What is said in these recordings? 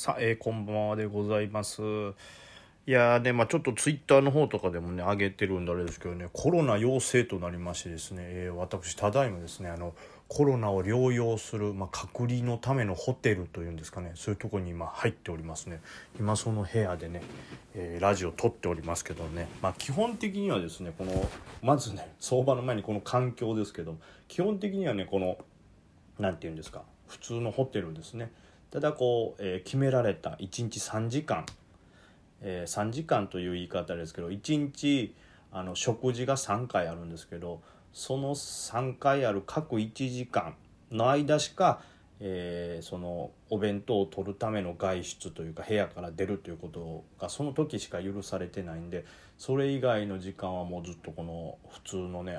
さあ、こんばんはでございます。いやーね、ちょっとツイッターの方とかでもね上げてるんであれですけどね、コロナ陽性となりましてですね、私ただいまですねコロナを療養する、隔離のためのホテルというんですかね、そういうところに今入っておりますね。今その部屋でね、ラジオ撮っておりますけどね、基本的にはですね、このまずね相場の前にこの環境ですけど、基本的にはねこのなんていうんですか、普通のホテルですね。ただこう、決められた1日3時間、3時間という言い方ですけど、1日食事が3回あるんですけど、その3回ある各1時間の間しか、そのお弁当を取るための外出というか部屋から出るということがその時しか許されてないんで、それ以外の時間はもうずっとこの普通のね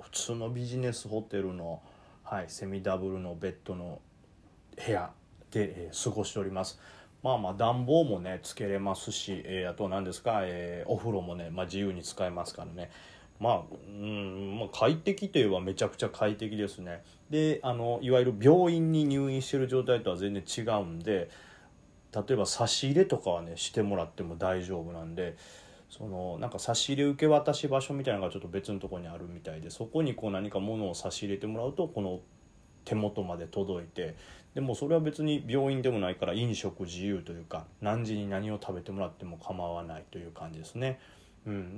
普通のビジネスホテルの、セミダブルのベッドの部屋で、過ごしております。暖房もねつけれますし、あと何ですか、お風呂もね、自由に使えますからね、快適といえばめちゃくちゃ快適ですね。でいわゆる病院に入院してる状態とは全然違うんで、例えば差し入れとかはねしてもらっても大丈夫なんで、そのなんか差し入れ受け渡し場所みたいなのがちょっと別のところにあるみたいで、そこにこう何か物を差し入れてもらうとこの手元まで届いて、でもそれは別に病院でもないから飲食自由というか、何時に何を食べてもらっても構わないという感じですね。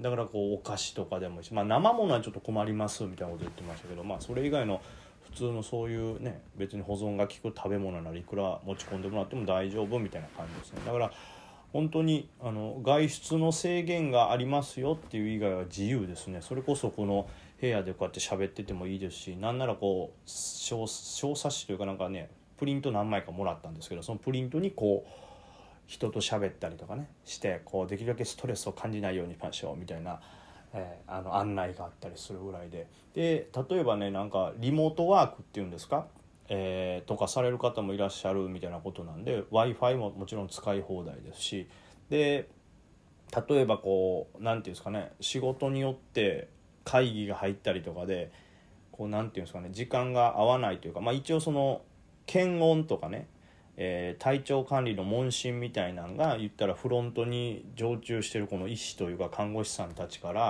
だからこうお菓子とかでもいいし、生ものはちょっと困りますみたいなこと言ってましたけど、それ以外の普通のそういうね別に保存が効く食べ物ならいくら持ち込んでもらっても大丈夫みたいな感じですね。だから本当に外出の制限がありますよっていう以外は自由ですね。それこそこの部屋でこうやって喋っててもいいですし、なんならこう小冊子というかなんかねプリント何枚かもらったんですけど、そのプリントにこう人と喋ったりとかねしてこうできるだけストレスを感じないようにしましょうみたいな、案内があったりするぐらいで、で例えばねなんかリモートワークっていうんですか、とかされる方もいらっしゃるみたいなことなんで、 Wi-Fi ももちろん使い放題ですし、で例えばこうなんていうんですかね、仕事によって会議が入ったりとかでこうなんていうんですかね、時間が合わないというか、一応その検温とかね、体調管理の問診みたいなのが言ったらフロントに常駐してるこの医師というか看護師さんたちから、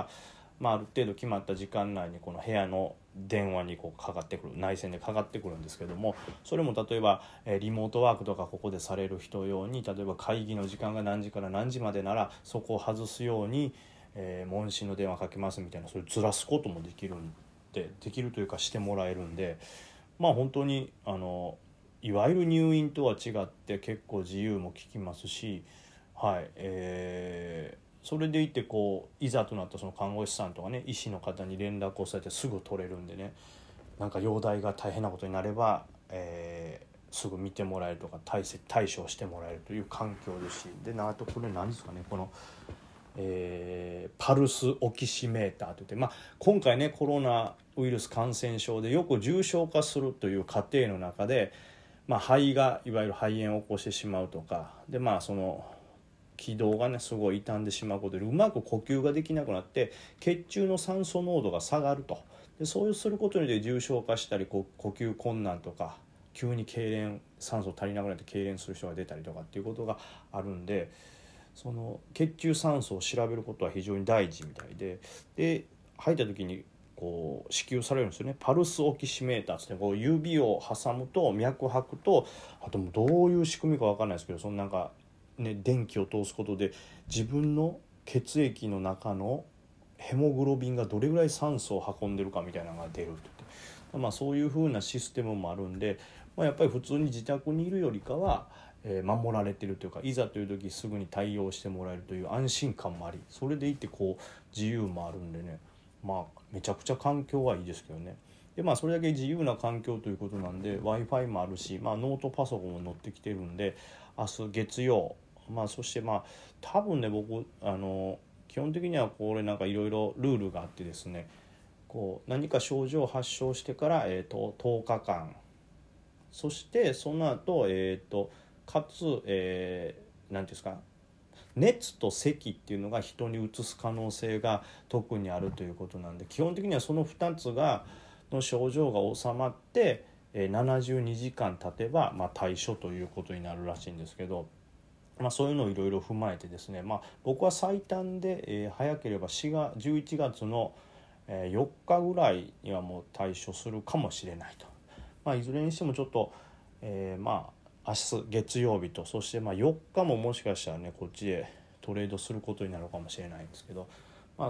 ある程度決まった時間内にこの部屋の電話にこうかかってくる、内線でかかってくるんですけども、それも例えばリモートワークとかここでされる人用に、例えば会議の時間が何時から何時までならそこを外すように問診の電話かけますみたいな、それずらすこともできるというかしてもらえるんで、本当にいわゆる入院とは違って結構自由も利きますし、それでいてこういざとなったその看護師さんとかね医師の方に連絡をされてすぐ取れるんでね、なんか容体が大変なことになれば、すぐ見てもらえるとか対処してもらえるという環境ですし、であとこれ何ですかね、このパルスオキシメーターといって、今回ねコロナウイルス感染症でよく重症化するという過程の中で、肺がいわゆる肺炎を起こしてしまうとかで、その気道がねすごい傷んでしまうことでうまく呼吸ができなくなって血中の酸素濃度が下がると、でそうすることによって重症化したり呼吸困難とか急に痙攣、酸素足りなくなって痙攣する人が出たりとかっていうことがあるんで、その血中酸素を調べることは非常に大事みたいで、で入った時にこう支給されるんですよね、パルスオキシメーターってこう指を挟むと脈拍と、あともうどういう仕組みか分かんないですけど、そのなんかね電気を通すことで自分の血液の中のヘモグロビンがどれぐらい酸素を運んでるかみたいなのが出るって、そういう風なシステムもあるんで、やっぱり普通に自宅にいるよりかは守られてるというか、いざという時すぐに対応してもらえるという安心感もあり、それでいてこう自由もあるんでね、めちゃくちゃ環境はいいですけどね。でそれだけ自由な環境ということなんで Wi-Fi もあるし、ノートパソコンも乗ってきてるんで、明日月曜、そして多分ね僕基本的にはこれなんかいろいろルールがあってですね、こう何か症状を発症してから、10日間そしてその後かつ、なんていうんですか、熱と咳っていうのが人にうつす可能性が特にあるということなんで、基本的にはその2つの症状が収まって、72時間経てば、退所ということになるらしいんですけど、そういうのをいろいろ踏まえてですね、僕は最短で、早ければ11月の4日ぐらいにはもう退所するかもしれないと、いずれにしてもちょっと、明日月曜日とそして4日ももしかしたらねこっちへトレードすることになるかもしれないんですけど、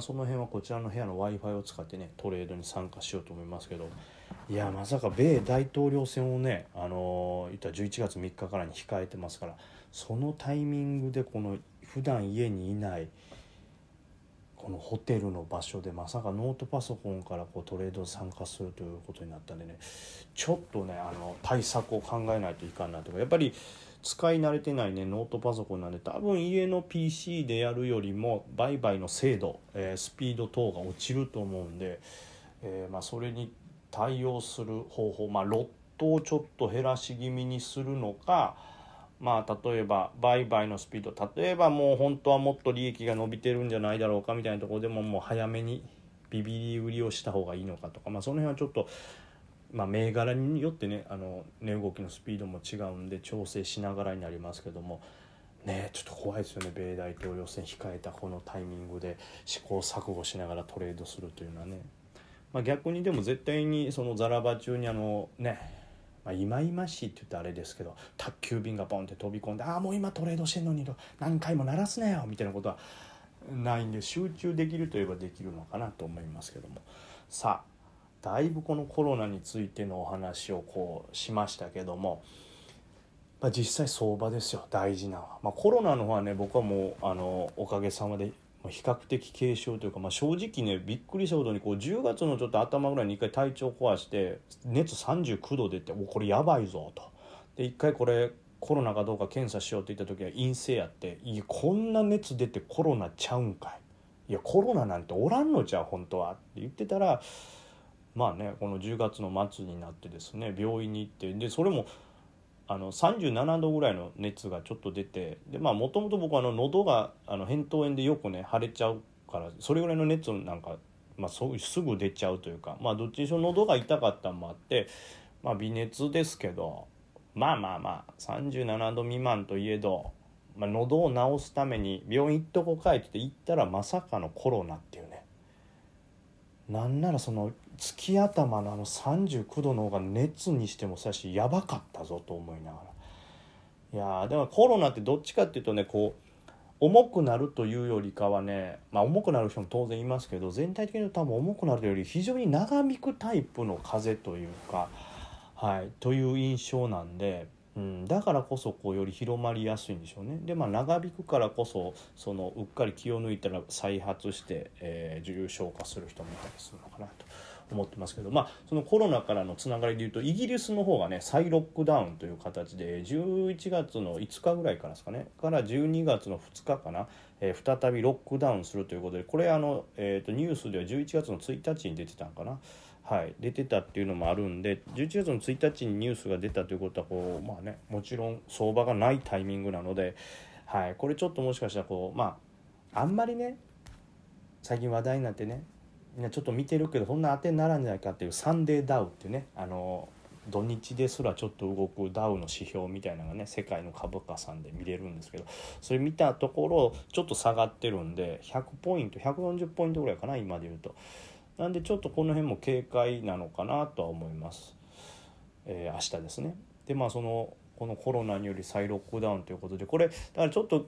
その辺はこちらの部屋の Wi-Fi を使ってねトレードに参加しようと思いますけど、いやまさか米大統領選をね言ったら11月3日からに控えてますから、そのタイミングでこの普段家にいないこのホテルの場所でまさかノートパソコンからこうトレードに参加するということになったんでね、ちょっとね対策を考えないといかんなとか、やっぱり使い慣れてないねノートパソコンなんで多分家の PC でやるよりも売買の精度、スピード等が落ちると思うんで、それに対応する方法、ロットをちょっと減らし気味にするのか、例えば売買のスピード、例えばもう本当はもっと利益が伸びてるんじゃないだろうかみたいなところでももう早めにビビり売りをした方がいいのかとか、その辺はちょっと、銘柄によってね値動きのスピードも違うんで調整しながらになりますけどもね、ちょっと怖いですよね。米大統領選控えたこのタイミングで試行錯誤しながらトレードするというのはね、逆にでも絶対にそのザラバ中に今々しいって言ったらあれですけど、宅急便がポンって飛び込んでもう今トレードしてんのに何回も鳴らすなよみたいなことはないんで、集中できるといえばできるのかなと思いますけども、さあだいぶこのコロナについてのお話をこうしましたけども、実際相場ですよ大事なのは。コロナの方はね僕はもうおかげさまで比較的軽症というか、正直ねびっくりしたことにこう10月のちょっと頭ぐらいに1回体調壊して熱39度出て、これやばいぞと。で1回これコロナかどうか検査しようって言った時は陰性やって、いやこんな熱出てコロナちゃうんかい、いやコロナなんておらんのじゃ本当はって言ってたら、この10月の末になってですね病院に行って、でそれも37度ぐらいの熱がちょっと出て、でもともと僕は喉が扁桃炎でよくね腫れちゃうから、それぐらいの熱なんか、すぐ出ちゃうというか、どっちにしろ喉が痛かったのもあって、微熱ですけど37度未満といえど、喉を治すために病院行っとこかいって行ったらまさかのコロナっていうね。なんならその月頭の39度の方が熱にしても最初やばかったぞと思いながら、でもコロナってどっちかっていうとねこう重くなるというよりかはね、重くなる人も当然いますけど、全体的に多分重くなるというより非常に長引くタイプの風邪というか、という印象なんで、だからこそこうより広まりやすいんでしょうね。で長引くからこそうっかり気を抜いたら再発して、重症化する人もいたりするのかなと思ってますけど、そのコロナからのつながりでいうとイギリスの方がね再ロックダウンという形で11月の5日ぐらいからですかねから12月の2日かな、再びロックダウンするということで、これニュースでは11月の1日に出てたんかな、出てたっていうのもあるんで、11月の1日にニュースが出たということはもちろん相場がないタイミングなので、これちょっともしかしたらあんまりね最近話題になってねみんなちょっと見てるけどそんな当てにならんじゃないかっていうサンデーダウってね土日ですらちょっと動くダウの指標みたいなのがね世界の株価さんで見れるんですけど、それ見たところちょっと下がってるんで100ポイント140ポイントぐらいかな今で言うと、なんでちょっとこの辺も警戒なのかなとは思います、明日ですね。でこのコロナにより再ロックダウンということで、これだからちょっと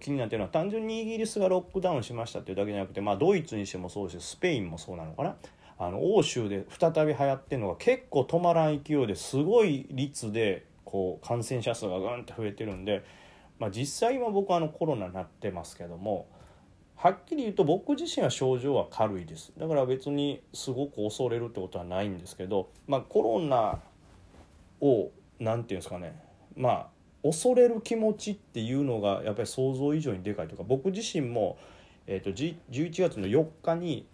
気になっているのは単純にイギリスがロックダウンしましたというだけじゃなくて、ドイツにしてもそうですしスペインもそうなのかな、欧州で再び流行ってるのが結構止まらん勢いですごい率でこう感染者数がグンって増えてるんで、実際今僕はコロナになってますけども、はっきり言うと僕自身は症状は軽いです。だから別にすごく恐れるってことはないんですけど、コロナをなんていうんですかね恐れる気持ちっていうのがやっぱり想像以上にでかいというか、僕自身も、11月の4日に、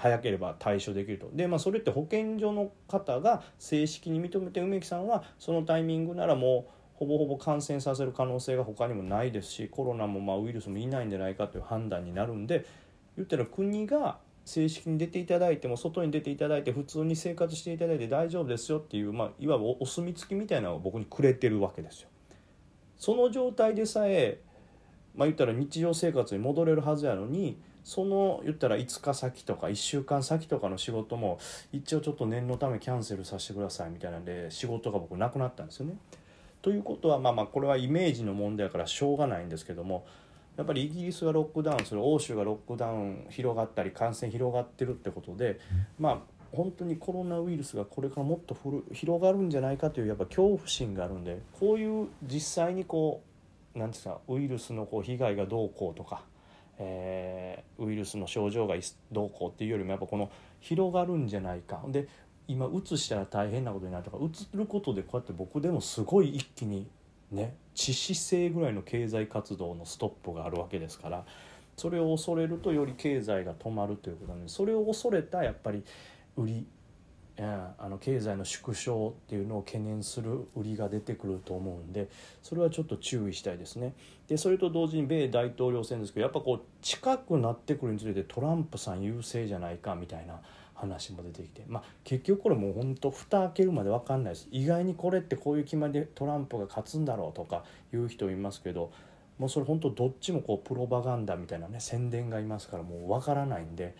早ければ退所できると。で、それって保健所の方が正式に認めて、梅木さんはそのタイミングならもうほぼほぼ感染させる可能性が他にもないですし、コロナもウイルスもいないんじゃないかという判断になるんで、言ったら国が正式に出ていただいても外に出ていただいて普通に生活していただいて大丈夫ですよっていう、いわばお墨付きみたいなのを僕にくれてるわけですよ。その状態でさえ、言ったら日常生活に戻れるはずやのに、その言ったら5日先とか1週間先とかの仕事も一応ちょっと念のためキャンセルさせてくださいみたいなんで仕事が僕なくなったんですよね。ということはこれはイメージの問題だからしょうがないんですけども、やっぱりイギリスがロックダウンする、欧州がロックダウン広がったり感染広がってるってことで、本当にコロナウイルスがこれからもっと広がるんじゃないかというやっぱ恐怖心があるんで、こういう実際になんていうかウイルスの被害がどうこうとか、ウイルスの症状がどうこうっていうよりもやっぱこの広がるんじゃないかで、今うつしたら大変なことになるとか、うつることでこうやって僕でもすごい一気にね、致死性ぐらいの経済活動のストップがあるわけですから、それを恐れるとより経済が止まるということなので、それを恐れたやっぱり売り、経済の縮小っていうのを懸念する売りが出てくると思うんで、それはちょっと注意したいですね。でそれと同時に米大統領選ですけど、やっぱ近くなってくるにつれてトランプさん優勢じゃないかみたいな話も出てきて、結局これもう本当蓋開けるまで分かんないです。意外にこれってこういう決まりでトランプが勝つんだろうとか言う人いますけど、もうそれ本当どっちもプロパガンダみたいなね、宣伝がいますからもう分からないんで、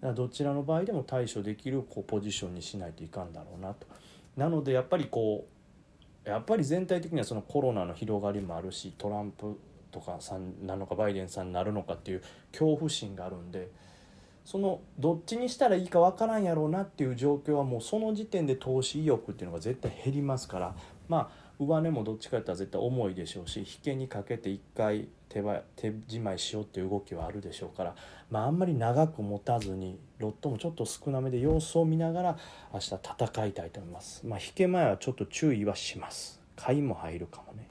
だからどちらの場合でも対処できるポジションにしないといかんだろうなと。なのでやっぱり全体的にはそのコロナの広がりもあるし、トランプとかさんなのかバイデンさんになるのかっていう恐怖心があるんで、そのどっちにしたらいいかわからんやろうなっていう状況はもうその時点で投資意欲っていうのが絶対減りますから、上値もどっちかやったら絶対重いでしょうし、引けにかけて一回手じまいしようっていう動きはあるでしょうから、あんまり長く持たずにロットもちょっと少なめで様子を見ながら明日戦いたいと思います。引け前はちょっと注意はします。買いも入るかもね。